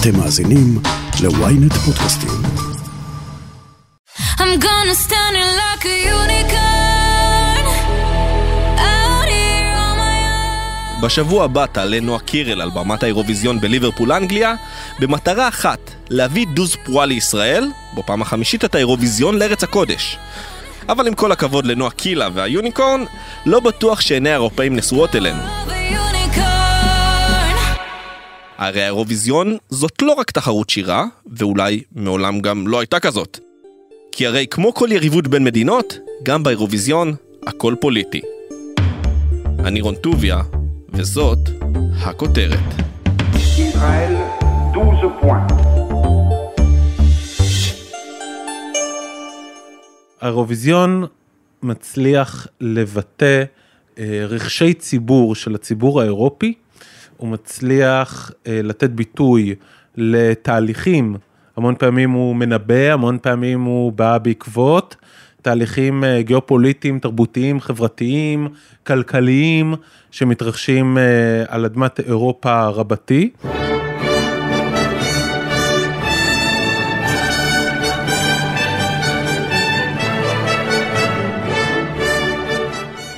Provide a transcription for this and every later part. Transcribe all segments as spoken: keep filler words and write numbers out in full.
אתם מאזינים ל-וויינט פודקאסטים. I'm gonna stand in like a unicorn out here on my own. בשבוע הבא תעלה נועה קירל על במת האירוויזיון בליברפול, אנגליה, במטרה אחת, להביא דוז פואה לישראל, בפעם החמישית את האירוויזיון לארץ הקודש. אבל עם כל הכבוד לנועה קילה והיוניקורן, לא בטוח שעיני האירופאים נשואות אלינו. הרי האירוויזיון זאת לא רק תחרות שירה, ואולי מעולם גם לא הייתה כזאת. כי הרי כמו כל יריבות בין מדינות, גם באירוויזיון הכל פוליטי. אני רון טוביה, וזאת הכותרת. ישראל, דוז פואה. האירוויזיון מצליח לבטא אה, רכשי ציבור של הציבור האירופי, הוא מצליח אה, לתת ביטוי לתהליכים, המון פעמים הוא מנבא, המון פעמים הוא בא בעקבות, תהליכים אה, גיאופוליטיים, תרבותיים, חברתיים, כלכליים, שמתרחשים אה, על אדמת אירופה רבתי.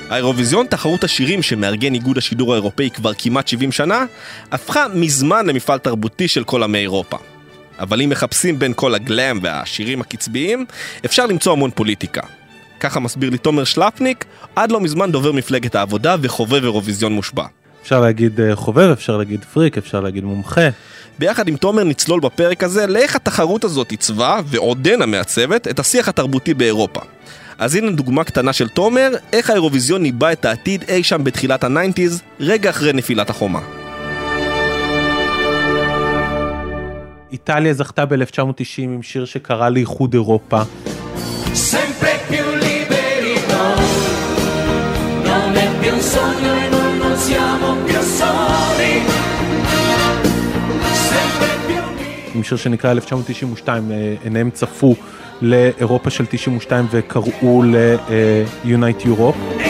האירוויזיון, תחרות השירים שמארגן איגוד השידור האירופאי כבר כמעט שבעים שנה, הפכה מזמן למפעל תרבותי של כל עמי אירופה. אבל אם מחפשים בין כל הגלם והשירים הקצביים, אפשר למצוא המון פוליטיקה. ככה מסביר לי תומר שלפניק, עד לא מזמן דובר מפלגת העבודה וחובב אירוויזיון מושבע. אפשר להגיד חובב, אפשר להגיד פריק, אפשר להגיד מומחה. ביחד עם תומר נצלול בפרק הזה לאיך התחרות הזאת עיצבה ועודנה מעצבת את השיח התרבותי באירופה. אז הנה דוגמה קטנה של תומר, איך האירוויזיון ניבא את העתיד אי שם בתחילת ה-תשעים, רגע אחרי נפילת החומה. איטליה זכתה ב-אלף תשע מאות תשעים עם שיר שקרא לאיחוד אירופה. עם שיר שנקרא אלף תשע מאות תשעים ושתיים, עיניהם צפו לאירופה של תשעים ושתיים וקראו ל-Unite Europe.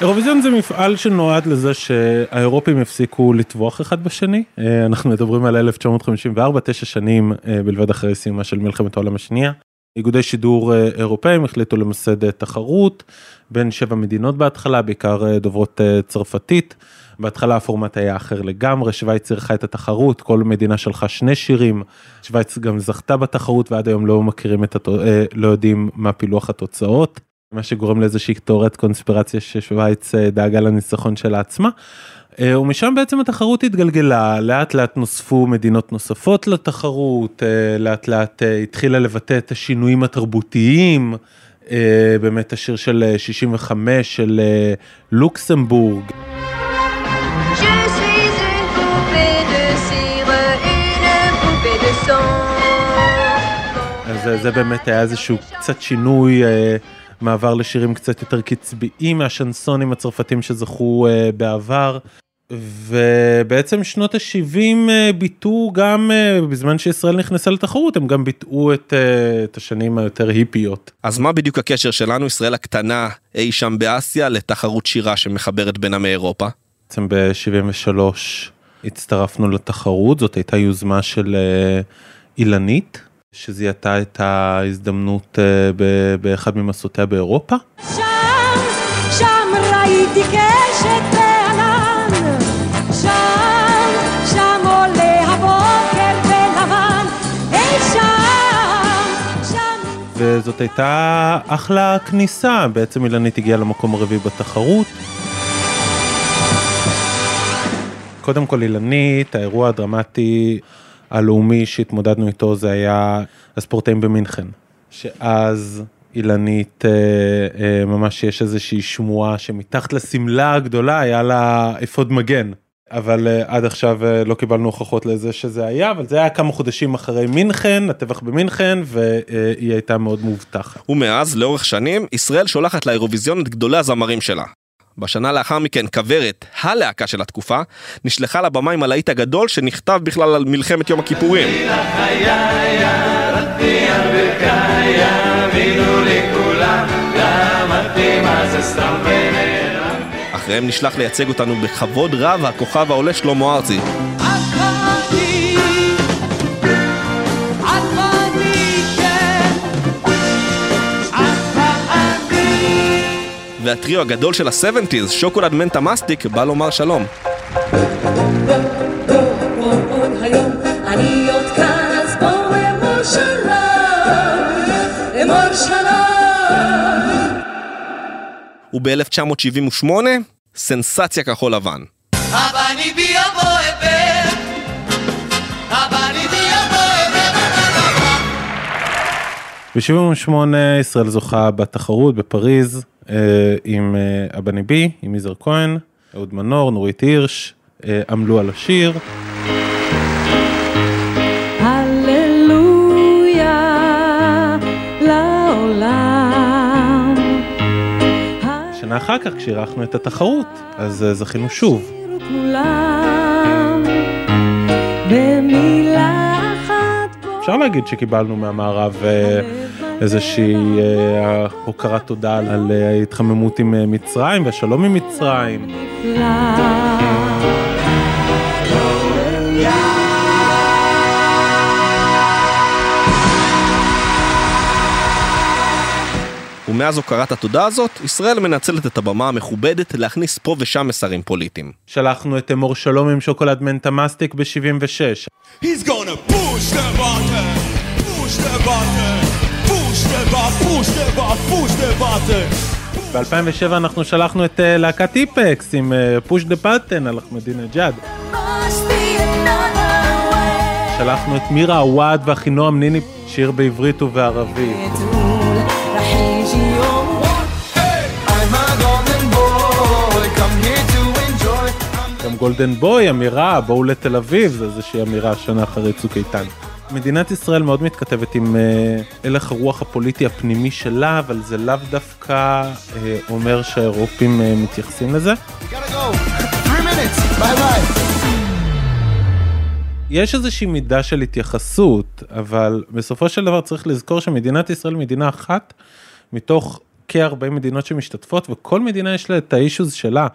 אירוויזיון זה מפעל שנועד לזה שהאירופים הפסיקו לטבוח אחד בשני. אנחנו מדברים על אלף תשע מאות חמישים וארבע, תשע שנים בלבד אחרי סיומה של מלחמת העולם השנייה. איגודי שידור אירופאים החליטו למסד תחרות בין שבע מדינות בהתחלה, בעיקר דוברות צרפתית. בהתחלה הפורמט היה אחר לגמרי, שוויץ ערכה את התחרות, כל מדינה שלחה שני שירים, שוויץ גם זכתה בתחרות ועד היום לא מכירים את התוצאות, לא יודעים מה פילוח התוצאות, מה שגורם לאיזושהי תיאוריית קונספירציה ששוויץ דאגה לניצחון של עצמה. ומשם בעצם התחרות התגלגלה, לאט לאט נוספו מדינות נוספות לתחרות, לאט לאט התחילה לבטא את השינויים התרבותיים, באמת השיר של שישים וחמש של לוקסמבורג. אז זה באמת היה איזשהו קצת שינוי, מעבר לשירים קצת יותר קצביים מהשנסונים הצרפתים שזכו בעבר, ובעצם שנות ה-שבעים ביטאו גם, בזמן שישראל נכנסה לתחרות, הם גם ביטאו את, את השנים היותר היפיות. אז מה בדיוק הקשר שלנו, ישראל הקטנה אי שם באסיה, לתחרות שירה שמחברת בין עמי אירופה? בעצם ב-שבעים ושלוש הצטרפנו לתחרות, זאת הייתה יוזמה של אילנית, שזיהתה את ההזדמנות באחד ממסעותיה באירופה. שם, שם ראיתי קשת בענן, שם, שם עולה הבוקר בלבן, אי שם, שם... וזאת הייתה אחלה כניסה, בעצם אילנית הגיעה למקום הרביעי בתחרות. קודם כל אילנית, האירוע הדרמטי... הלאומי שהתמודדנו איתו זה היה הספורטאים במינכן, שאז אילנית ממש יש איזושהי שמועה שמתחת לסמלה הגדולה היה לה אפוד מגן, אבל עד עכשיו לא קיבלנו הוכחות לזה שזה היה, אבל זה היה כמה חודשים אחרי מינכן, הטבח במינכן, והיא הייתה מאוד מובטחת. ומאז, לאורך שנים, ישראל שולחת לאירוויזיון את גדולי הזמרים שלה. בשנה לאחר מכן כברת, הלהקה של התקופה, נשלחה לבמה עם הלהיט הגדול שנכתב בכלל על מלחמת יום הכיפורים. אחריהם נשלח לייצג אותנו בכבוד רב הכוכב העולה שלמה ארצי. והטריו הגדול של ה-שבעים, שוקולד מנטה מסטיק, בא לומר שלום. וב-אלף תשע מאות שבעים ושמונה, סנסציה כחול לבן. ב-שבעים ושמונה ישראל זוכה בתחרות בפריז עם אבא ניבי, עם יזהר כהן, אהוד מנור, נורית הירש, עמלו על השיר. שנה אחר כך כשאירחנו את התחרות, אז זכינו שוב. אפשר להגיד שקיבלנו מהמערב איזושהי הוקרת תודה על ההתחממות עם מצרים והשלום עם מצרים. ומאז הוקרת התודה הזאת, ישראל מנצלת את הבמה המכובדת להכניס פה ושם מסרים פוליטיים. שלחנו את אמור שלום עם שוקולד מנטה מסטיק ב-שבעים ושש. He's gonna push the button, push the button, push the button, push the button, push the button. ב-אלפיים ושבע אנחנו שלחנו את להקת איפקס עם push the button על אחמדינג'אד. שלחנו את מירה עוואד והחינום ניני, שיר בעברית ובערבית. גם גולדן בוי, אמירה, בואו לתל אביב, זה איזושהי אמירה שנה אחרי צוק איתן. מדינת ישראל מאוד מתכתבת עם הלך הרוח הפוליטי הפנימי שלה, אבל זה לאו דווקא אומר שהאירופים מתייחסים לזה. יש איזושהי מידה של התייחסות, אבל בסופו של דבר צריך לזכור שמדינת ישראל מדינה אחת, מתוך כ-ארבעים מדינות שמשתתפות, וכל מדינה יש לה את האישוז שלה.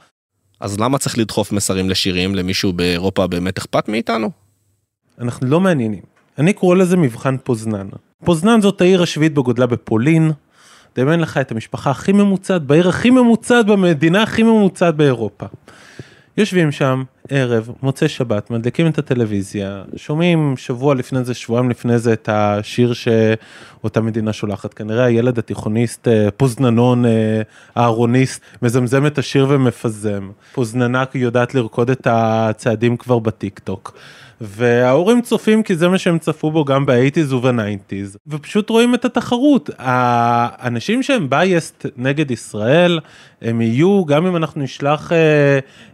אז למה צריך לדחוף מסרים לשירים למישהו באירופה באמת אכפת מאיתנו? אנחנו לא מעניינים. אני קורא לזה מבחן פוזנן. פוזנן זאת העיר השביעית בגודלה בפולין. דמיין לך את המשפחה הכי ממוצעת, בעיר הכי ממוצעת, במדינה הכי ממוצעת באירופה. יושבים שם ערב, מוצא שבת, מדליקים את הטלוויזיה, שומעים שבוע לפני זה, שבועיים לפני זה, את השיר שאותה מדינה שולחת. כנראה הילד התיכוניסט, פוזננון, אהרוניסט, מזמזם את השיר ומפזם. פוזננק יודעת לרקוד את הצעדים כבר בטיק-טוק. וההורים צופים כי זה מה שהם צפו בו גם ב-שמונים וב-תשעים. ופשוט רואים את התחרות. האנשים שהם בייסט נגד ישראל, הם יהיו, גם אם אנחנו נשלח אה,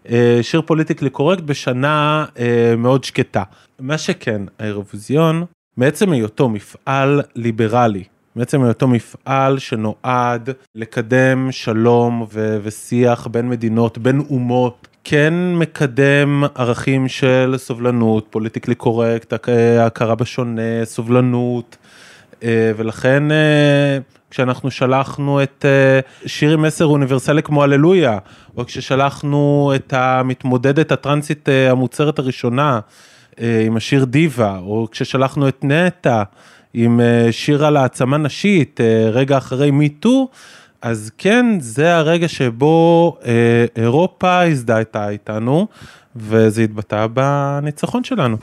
אה, שיר פוליטיקלי קורקט בשנה אה, מאוד שקטה. מה שכן, האירוויזיון, מעצם היותו מפעל ליברלי, בעצם אותו מפעל שנועד לקדם שלום ו- ושיח בין מדינות, בין אומות, כן מקדם ערכים של סובלנות, פוליטיקלי קורקט, הכרה בשונה, סובלנות, ולכן כשאנחנו שלחנו את שיר עם מסר אוניברסלי כמו הללויה, או כששלחנו את המתמודדת הטרנסית המוצרת הראשונה עם השיר דיווה, או כששלחנו את נטה, עם שיר על העצמה נשית, רגע אחרי מיטו, אז כן, זה הרגע שבו אירופה הזדהתה איתנו, וזה התבטא בניצחון שלנו.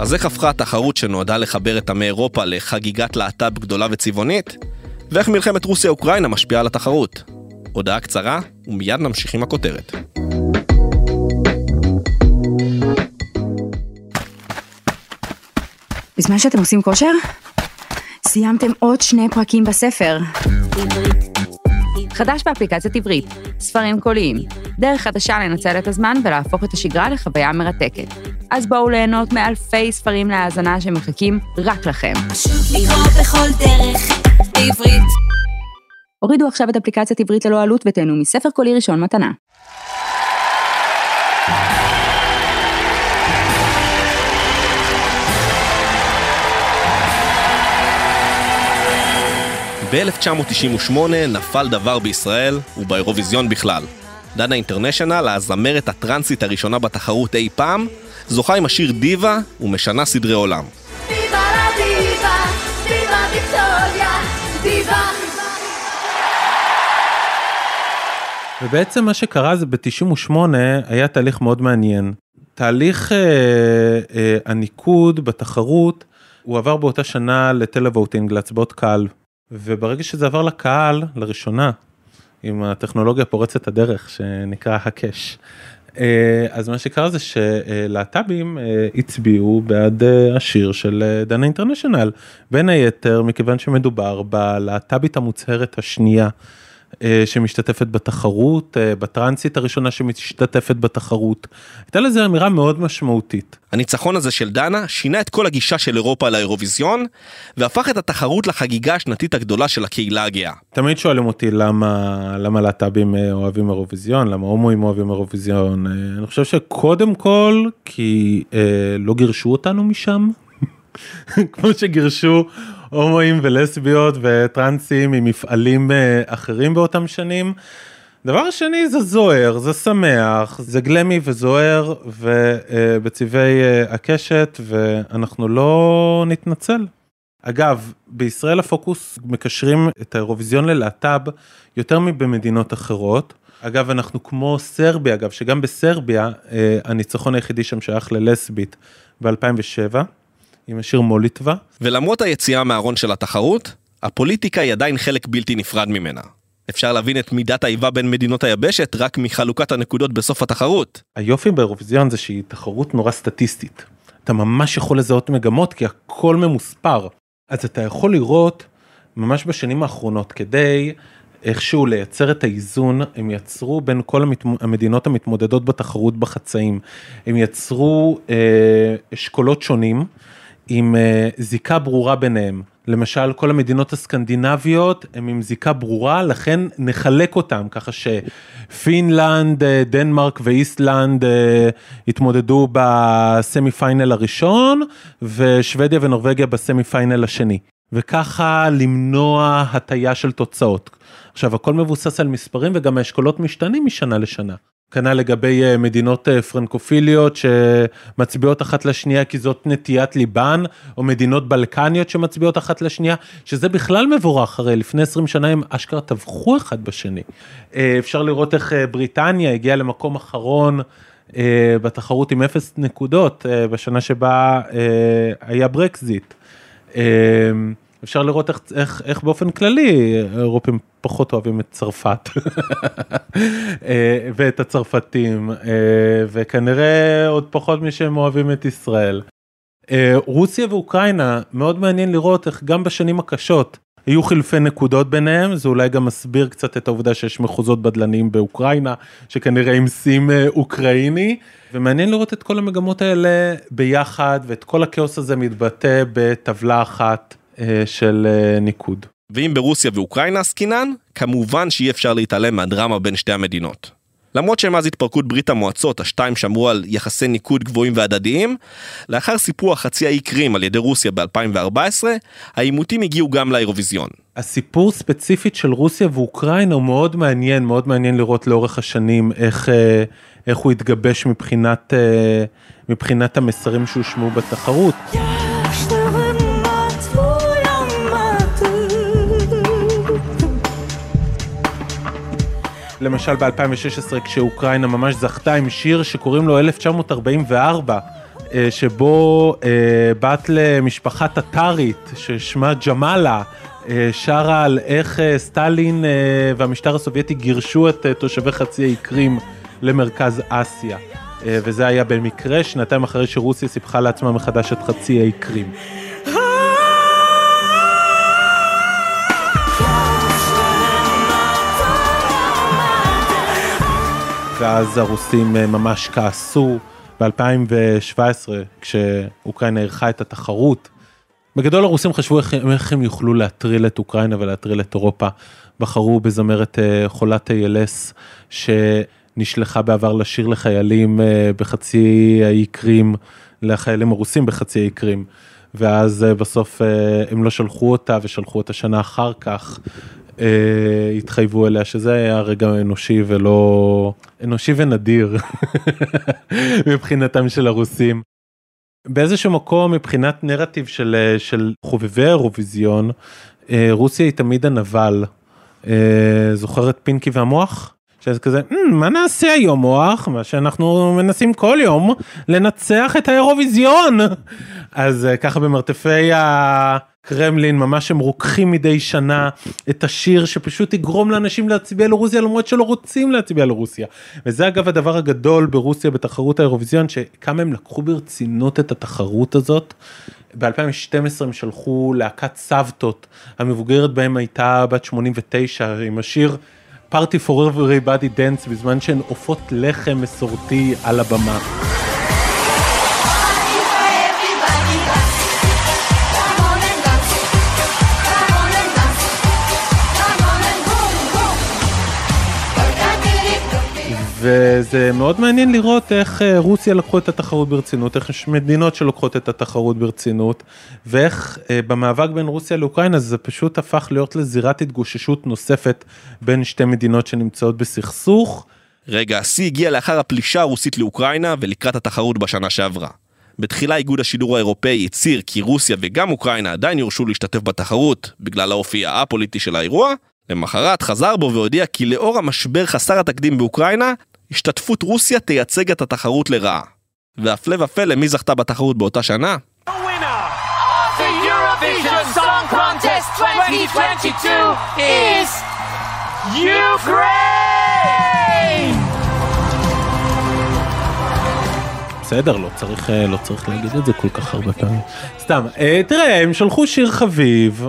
אז איך הפכה התחרות שנועדה לחבר את עמי אירופה לחגיגת להט"ב גדולה וצבעונית? ואיך מלחמת רוסיה-אוקראינה משפיעה על התחרות? הודעה קצרה, ומיד נמשיך עם הכותרת. בזמן שאתם עושים כושר, סיימתם עוד שני פרקים בספר. חדש באפליקציית עברית, ספרים קוליים, דרך חדשה לנצל את הזמן ולהפוך את השגרה לחוויה מרתקת. אז בואו ליהנות מאלפי ספרים להאזנה שמחכים רק לכם. פשוט לקרוא בכל דרך בעברית. הורידו עכשיו את אפליקציית עברית ללא עלות ותהנו מספר קולי ראשון מתנה. ב-אלף תשע מאות תשעים ושמונה נפל דבר בישראל ובאירוויזיון בכלל. דנה אינטרנשיונל, הזמרת הטרנסית הראשונה בתחרות אי פעם, זוכה עם השיר דיבה ומשנה סדרי עולם. דיבה לדיבה, דיבה ויקטוריה, דיבה. ובעצם מה שקרה זה ב-תשעים ושמונה היה תהליך מאוד מעניין. תהליך אה, אה, הניקוד בתחרות, הוא עבר באותה שנה לטלוואוטינג, להצבעות קהל. וברגע שזה עבר לקהל, לראשונה, עם הטכנולוגיה פורצת הדרך, שנקרא הקש. אז מה שקרה זה שלהט"בים הצביעו בעד השיר של דנה אינטרנשיונל. בין היתר, מכיוון שמדובר בלהט"בית המוצהרת השנייה, שמשתתפת בתחרות, בטרנסית הראשונה שמשתתפת בתחרות. הייתה לזה אמירה מאוד משמעותית. הניצחון הזה של דנה שינה את כל הגישה של אירופה לאירוויזיון, והפך את התחרות לחגיגה השנתית הגדולה של הקהילה הגאה. תמיד שואלים אותי למה, למה להט"בים אוהבים אירוויזיון, למה הומואים אוהבים אירוויזיון. אני חושב שקודם כל, כי אה, לא גירשו אותנו משם, כמו שגירשו הומואים ולסביות וטרנסים עם מפעלים אחרים באותם שנים. דבר שני, זה זוהר, זה שמח, זה גלמי וזוהר, ובצבעי הקשת, ואנחנו לא נתנצל. אגב, בישראל הפוקוס מקשרים את האירוויזיון ללהט"ב יותר מבמדינות אחרות. אגב, אנחנו כמו סרביה, אגב, שגם בסרביה, הניצחון היחידי שם שייך ללסבית ב-אלפיים ושבע. עם השיר מוליטווה. ולמרות היציאה מהארון של התחרות, הפוליטיקה היא עדיין חלק בלתי נפרד ממנה. אפשר להבין את מידת האיבה בין מדינות היבשת רק מחלוקת הנקודות בסוף התחרות. היופי באירוויזיון זה שהיא תחרות נורא סטטיסטית. אתה ממש יכול לזהות מגמות כי הכל ממוספר. אז אתה יכול לראות ממש בשנים האחרונות כדי איכשהו לייצר את האיזון, הם יצרו בין כל המדינות המתמודדות בתחרות בחצאים. הם יצרו אה, אשכולות שונים, עם זיקה ברורה ביניהם. למשל, כל המדינות הסקנדינביות הם עם זיקה ברורה, לכן נחלק אותם, ככה שפינלנד, דנמרק ואיסלנד התמודדו בסמי פיינל הראשון, ושוודיה ונורווגיה בסמי פיינל השני. וככה למנוע הטיה של תוצאות. עכשיו, הכל מבוסס על מספרים, וגם האשכולות משתנים משנה לשנה. כנ"ל לגבי מדינות פרנקופיליות שמצביעות אחת לשנייה כי זאת נטיית ליבן, או מדינות בלקניות שמצביעות אחת לשנייה, שזה בכלל מבורך, הרי לפני עשרים שנה הם אשכרה טבחו אחד בשני. אפשר לראות איך בריטניה הגיעה למקום אחרון בתחרות עם אפס נקודות, בשנה שבה היה ברקזיט. אפשר לראות איך, איך, איך באופן כללי אירופים פחות אוהבים את צרפת ואת הצרפתים, וכנראה עוד פחות משהם אוהבים את ישראל. רוסיה ואוקראינה, מאוד מעניין לראות איך גם בשנים הקשות היו חילפי נקודות ביניהם, זה אולי גם מסביר קצת את העובדה שיש מחוזות בדלניים באוקראינה, שכנראה עם סים אוקראיני, ומעניין לראות את כל המגמות האלה ביחד, ואת כל הכאוס הזה מתבטא בטבלה אחת של ניקוד. ואם ברוסיה ואוקראינה סקינן, כמובן שאי אפשר להתעלם מהדרמה בין שתי המדינות. למרות שמאז התפרקות ברית המועצות, השתיים שמרו על יחסי ניקוד גבוהים והדדיים, לאחר סיפוח חצי האי קרים על ידי רוסיה ב-אלפיים וארבע עשרה, העימותים הגיעו גם לאירוויזיון. הסיפור ספציפית של רוסיה ואוקראינה הוא מאוד מעניין, מאוד מעניין לראות לאורך השנים איך, איך הוא התגבש מבחינת, מבחינת המסרים שהושמעו בתחרות. למשל ב-אלפיים ושש עשרה כשאוקראינה ממש זכתה עם שיר שקוראים לו אלף תשע מאות ארבעים וארבע, שבו בת למשפחה טטרית ששמה ג'מאלה, שרה על איך סטלין והמשטר הסובייטי גירשו את תושבי חצי האי קרים למרכז אסיה. וזה היה במקרה שנתיים אחרי שרוסיה סיפחה לעצמה מחדש את חצי האי קרים. ואז הרוסים ממש כעסו ב-אלפיים שבע עשרה, כשאוקראינה ערכה את התחרות. בגדול הרוסים חשבו איך, איך הם יוכלו להטריל את אוקראינה ולהטריל את אירופה. בחרו בזמרת חולת אי-אל-אס, שנשלחה בעבר לשיר לחיילים בחצי האי קרים, לחיילים הרוסים בחצי האי קרים. ואז בסוף הם לא שלחו אותה, ושלחו אותה שנה אחר כך, התחייבו אליה שזה היה רגע אנושי ולא... אנושי ונדיר, מבחינתם של הרוסים. באיזשהו מקום, מבחינת נרטיב של, של חובבי האירוויזיון, רוסיה היא תמיד הנבל. זוכרת פינקי והמוח? שזה כזה, מה נעשה היום מוח? מה שאנחנו מנסים כל יום, לנצח את האירוויזיון. אז ככה במרתפי הקרמלין, ממש הם רוקחים מדי שנה את השיר שפשוט יגרום לאנשים להצביע לרוסיה, למרות שלא רוצים להצביע לרוסיה. וזה אגב הדבר הגדול ברוסיה בתחרות האירוויזיון, שכמה הם לקחו ברצינות את התחרות הזאת. ב-אלפיים ושתים עשרה הם שלחו להקת סבתות, המבוגרת בהם הייתה בת שמונים ותשע, עם השיר Party for Everybody Dance, בזמן שהן עופות לחם מסורתי על הבמה. וזה מאוד מעניין לראות איך רוסיה לקחו את התחרות ברצינות, איך יש מדינות שלוקחות את התחרות ברצינות, ואיך במאבק בין רוסיה לאוקראינה, זה פשוט הפך להיות לזירת התגוששות נוספת בין שתי מדינות שנמצאות בסכסוך. רגע, סי הגיע לאחר הפלישה הרוסית לאוקראינה ולקראת התחרות בשנה שעברה. בתחילה איגוד השידור האירופאי הציר כי רוסיה וגם אוקראינה עדיין יורשו להשתתף בתחרות בגלל האופי הפוליטי של האירוע. למחרת חזר בו והודיע כי לאור המשבר חסר התקדים באוקראינה, השתתפות רוסיה תייצג את התחרות לרעה. והפלא ופלא, מי זכתה בתחרות באותה שנה? The winner of the Eurovision Song Contest twenty twenty-two is Ukraine! בסדר, לא צריך, לא צריך להגיד את זה כל כך הרבה פעמים. סתם, תראה, הם שלחו שיר חביב,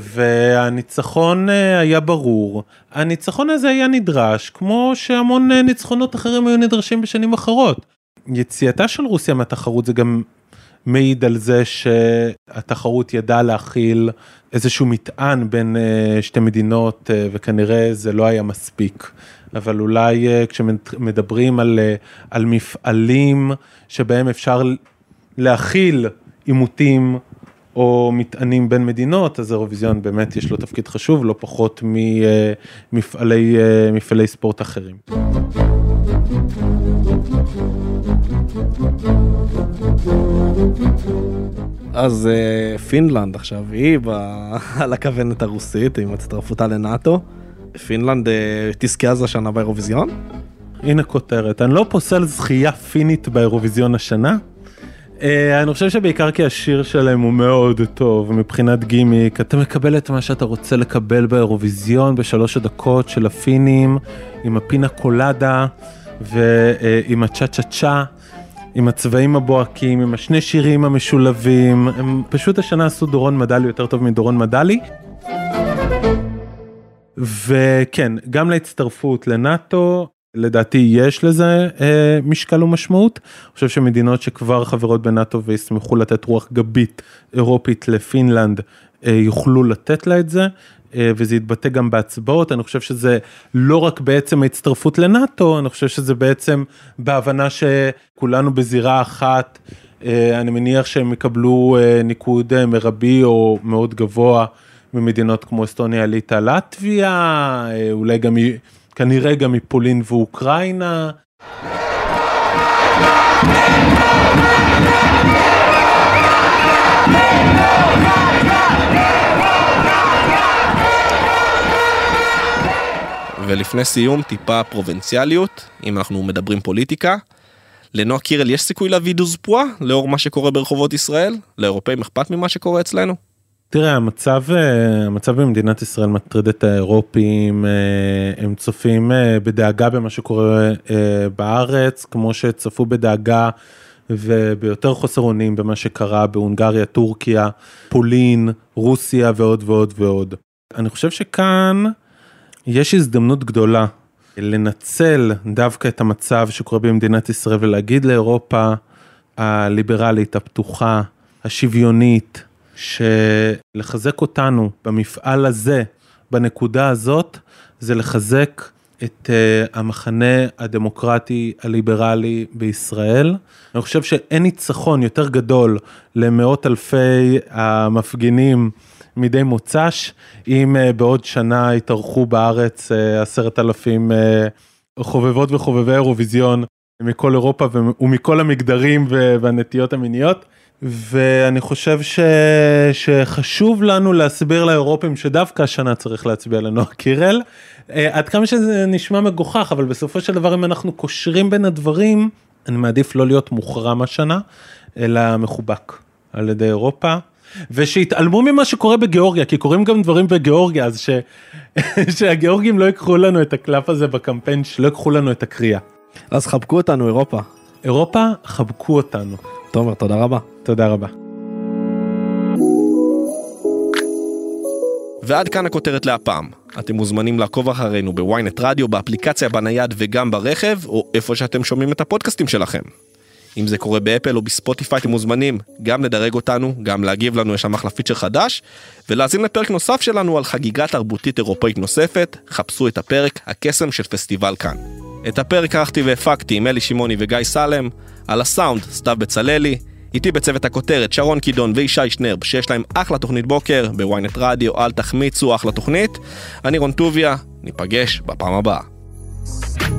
והניצחון היה ברור. הניצחון הזה היה נדרש, כמו שהמון ניצחונות אחרים היו נדרשים בשנים אחרות. יציאתה של רוסיה מהתחרות זה גם מעיד על זה שהתחרות ידעה להכיל איזשהו מטען בין שתי מדינות, וכנראה זה לא היה מספיק. אבל אולי כשמדברים על, על מפעלים שבהם אפשר להכיל עימותים או מטענים בין מדינות, אז האירוויזיון באמת יש לו תפקיד חשוב, לא פחות ממפעלי, מפעלי ספורט אחרים. אז פינלנד עכשיו היא על הכוונת הרוסית עם הצטרפותה לנאטו. פינלנד תזכה אז השנה באירוויזיון? הנה כותרת, אני לא פוסל זכייה פינית באירוויזיון השנה. אני חושב שבעיקר כי השיר שלהם הוא מאוד טוב, מבחינת גימיק, אתה מקבל את מה שאתה רוצה לקבל באירוויזיון בשלוש הדקות של הפינים, עם הפינה קולדה, ועם הצ'ה-צ'ה-צ'ה, עם הצבעים הבועקים, עם השני שירים המשולבים, הם פשוט השנה עשו דורון מדלי יותר טוב מדורון מדלי. וכן, גם להצטרפות לנאטו, לדעתי יש לזה אה, משקל ומשמעות. אני חושב שמדינות שכבר חברות בנאטו ויסמכו לתת רוח גבית אירופית לפינלנד, אה, יוכלו לתת לה את זה, אה, וזה יתבטא גם בהצבעות. אני חושב שזה לא רק בעצם ההצטרפות לנאטו, אני חושב שזה בעצם בהבנה שכולנו בזירה אחת, אה, אני מניח שהם יקבלו אה, ניקוד מרבי או מאוד גבוה, ממדינות כמו אסטוניה, ליטא, לטביה, אולי גם, כנראה גם מפולין ואוקראינה. ולפני סיום, טיפה פרובינציאליות, אם אנחנו מדברים פוליטיקה. לנועה קירל יש סיכוי להביא דוז פואה, לאור מה שקורה ברחובות ישראל? לאירופאים אכפת ממה שקורה אצלנו? תראה, המצב, המצב במדינת ישראל מטריד את האירופים, הם צופים בדאגה במה שקורה בארץ, כמו שצפו בדאגה וביותר חוסר אונים במה שקרה בהונגריה, טורקיה, פולין, רוסיה ועוד ועוד ועוד. אני חושב שכאן יש הזדמנות גדולה לנצל דווקא את המצב שקורה במדינת ישראל ולהגיד לאירופה הליברלית, הפתוחה, השוויונית, שלחזק אותנו במפעל הזה, בנקודה הזאת, זה לחזק את המחנה הדמוקרטי הליברלי בישראל. אני חושב שאין ניצחון יותר גדול למאות אלפי המפגינים מדי מוצ"ש, אם בעוד שנה יתארחו בארץ עשרת אלפים חובבות וחובבי אירוויזיון מכל אירופה ומכל המגדרים והנטיות המיניות. ואני חושב ש... שחשוב לנו להסביר לאירופים שדווקא השנה צריך להצביע לנועה קירל, עד כמה שזה נשמע מגוחך, אבל בסופו של דבר אם אנחנו קושרים בין הדברים, אני מעדיף לא להיות מוחרם השנה, אלא מחובק על ידי אירופה, ושהתעלמו ממה שקורה בגיאורגיה, כי קוראים גם דברים בגיאורגיה, אז ש... שהגיאורגים לא יקחו לנו את הקלף הזה בקמפיין, שלא יקחו לנו את הקריאה. אז חבקו אותנו אירופה. אירופה, חבקו אותנו. תומר, תודה רבה. תודה רבה. ועד כאן הכותרת להפעם. אתם מוזמנים לעקוב אחרינו בוויינט רדיו, באפליקציה, בנייד וגם ברכב, או איפה שאתם שומעים את הפודקאסטים שלכם. אם זה קורה באפל או בספוטיפיי, אתם מוזמנים גם לדרג אותנו, גם להגיב לנו, יש שם אחלה פיצ'ר חדש, ולהזין לפרק נוסף שלנו על חגיגה תרבותית אירופאית נוספת. חפשו את הפרק הקסם של פסטיבל כאן. את הפרק ערכתי והפקתי עם אלי שימוני וגיא סלם, על הסאונד סתיו בצללי, איתי בצוות הכותרת שרון קידון ואישי שנרב, שיש להם אחלה תוכנית בוקר בוויינט רדיו, אל תחמיצו, אחלה תוכנית. אני רון טוביה, ניפגש בפעם הבאה.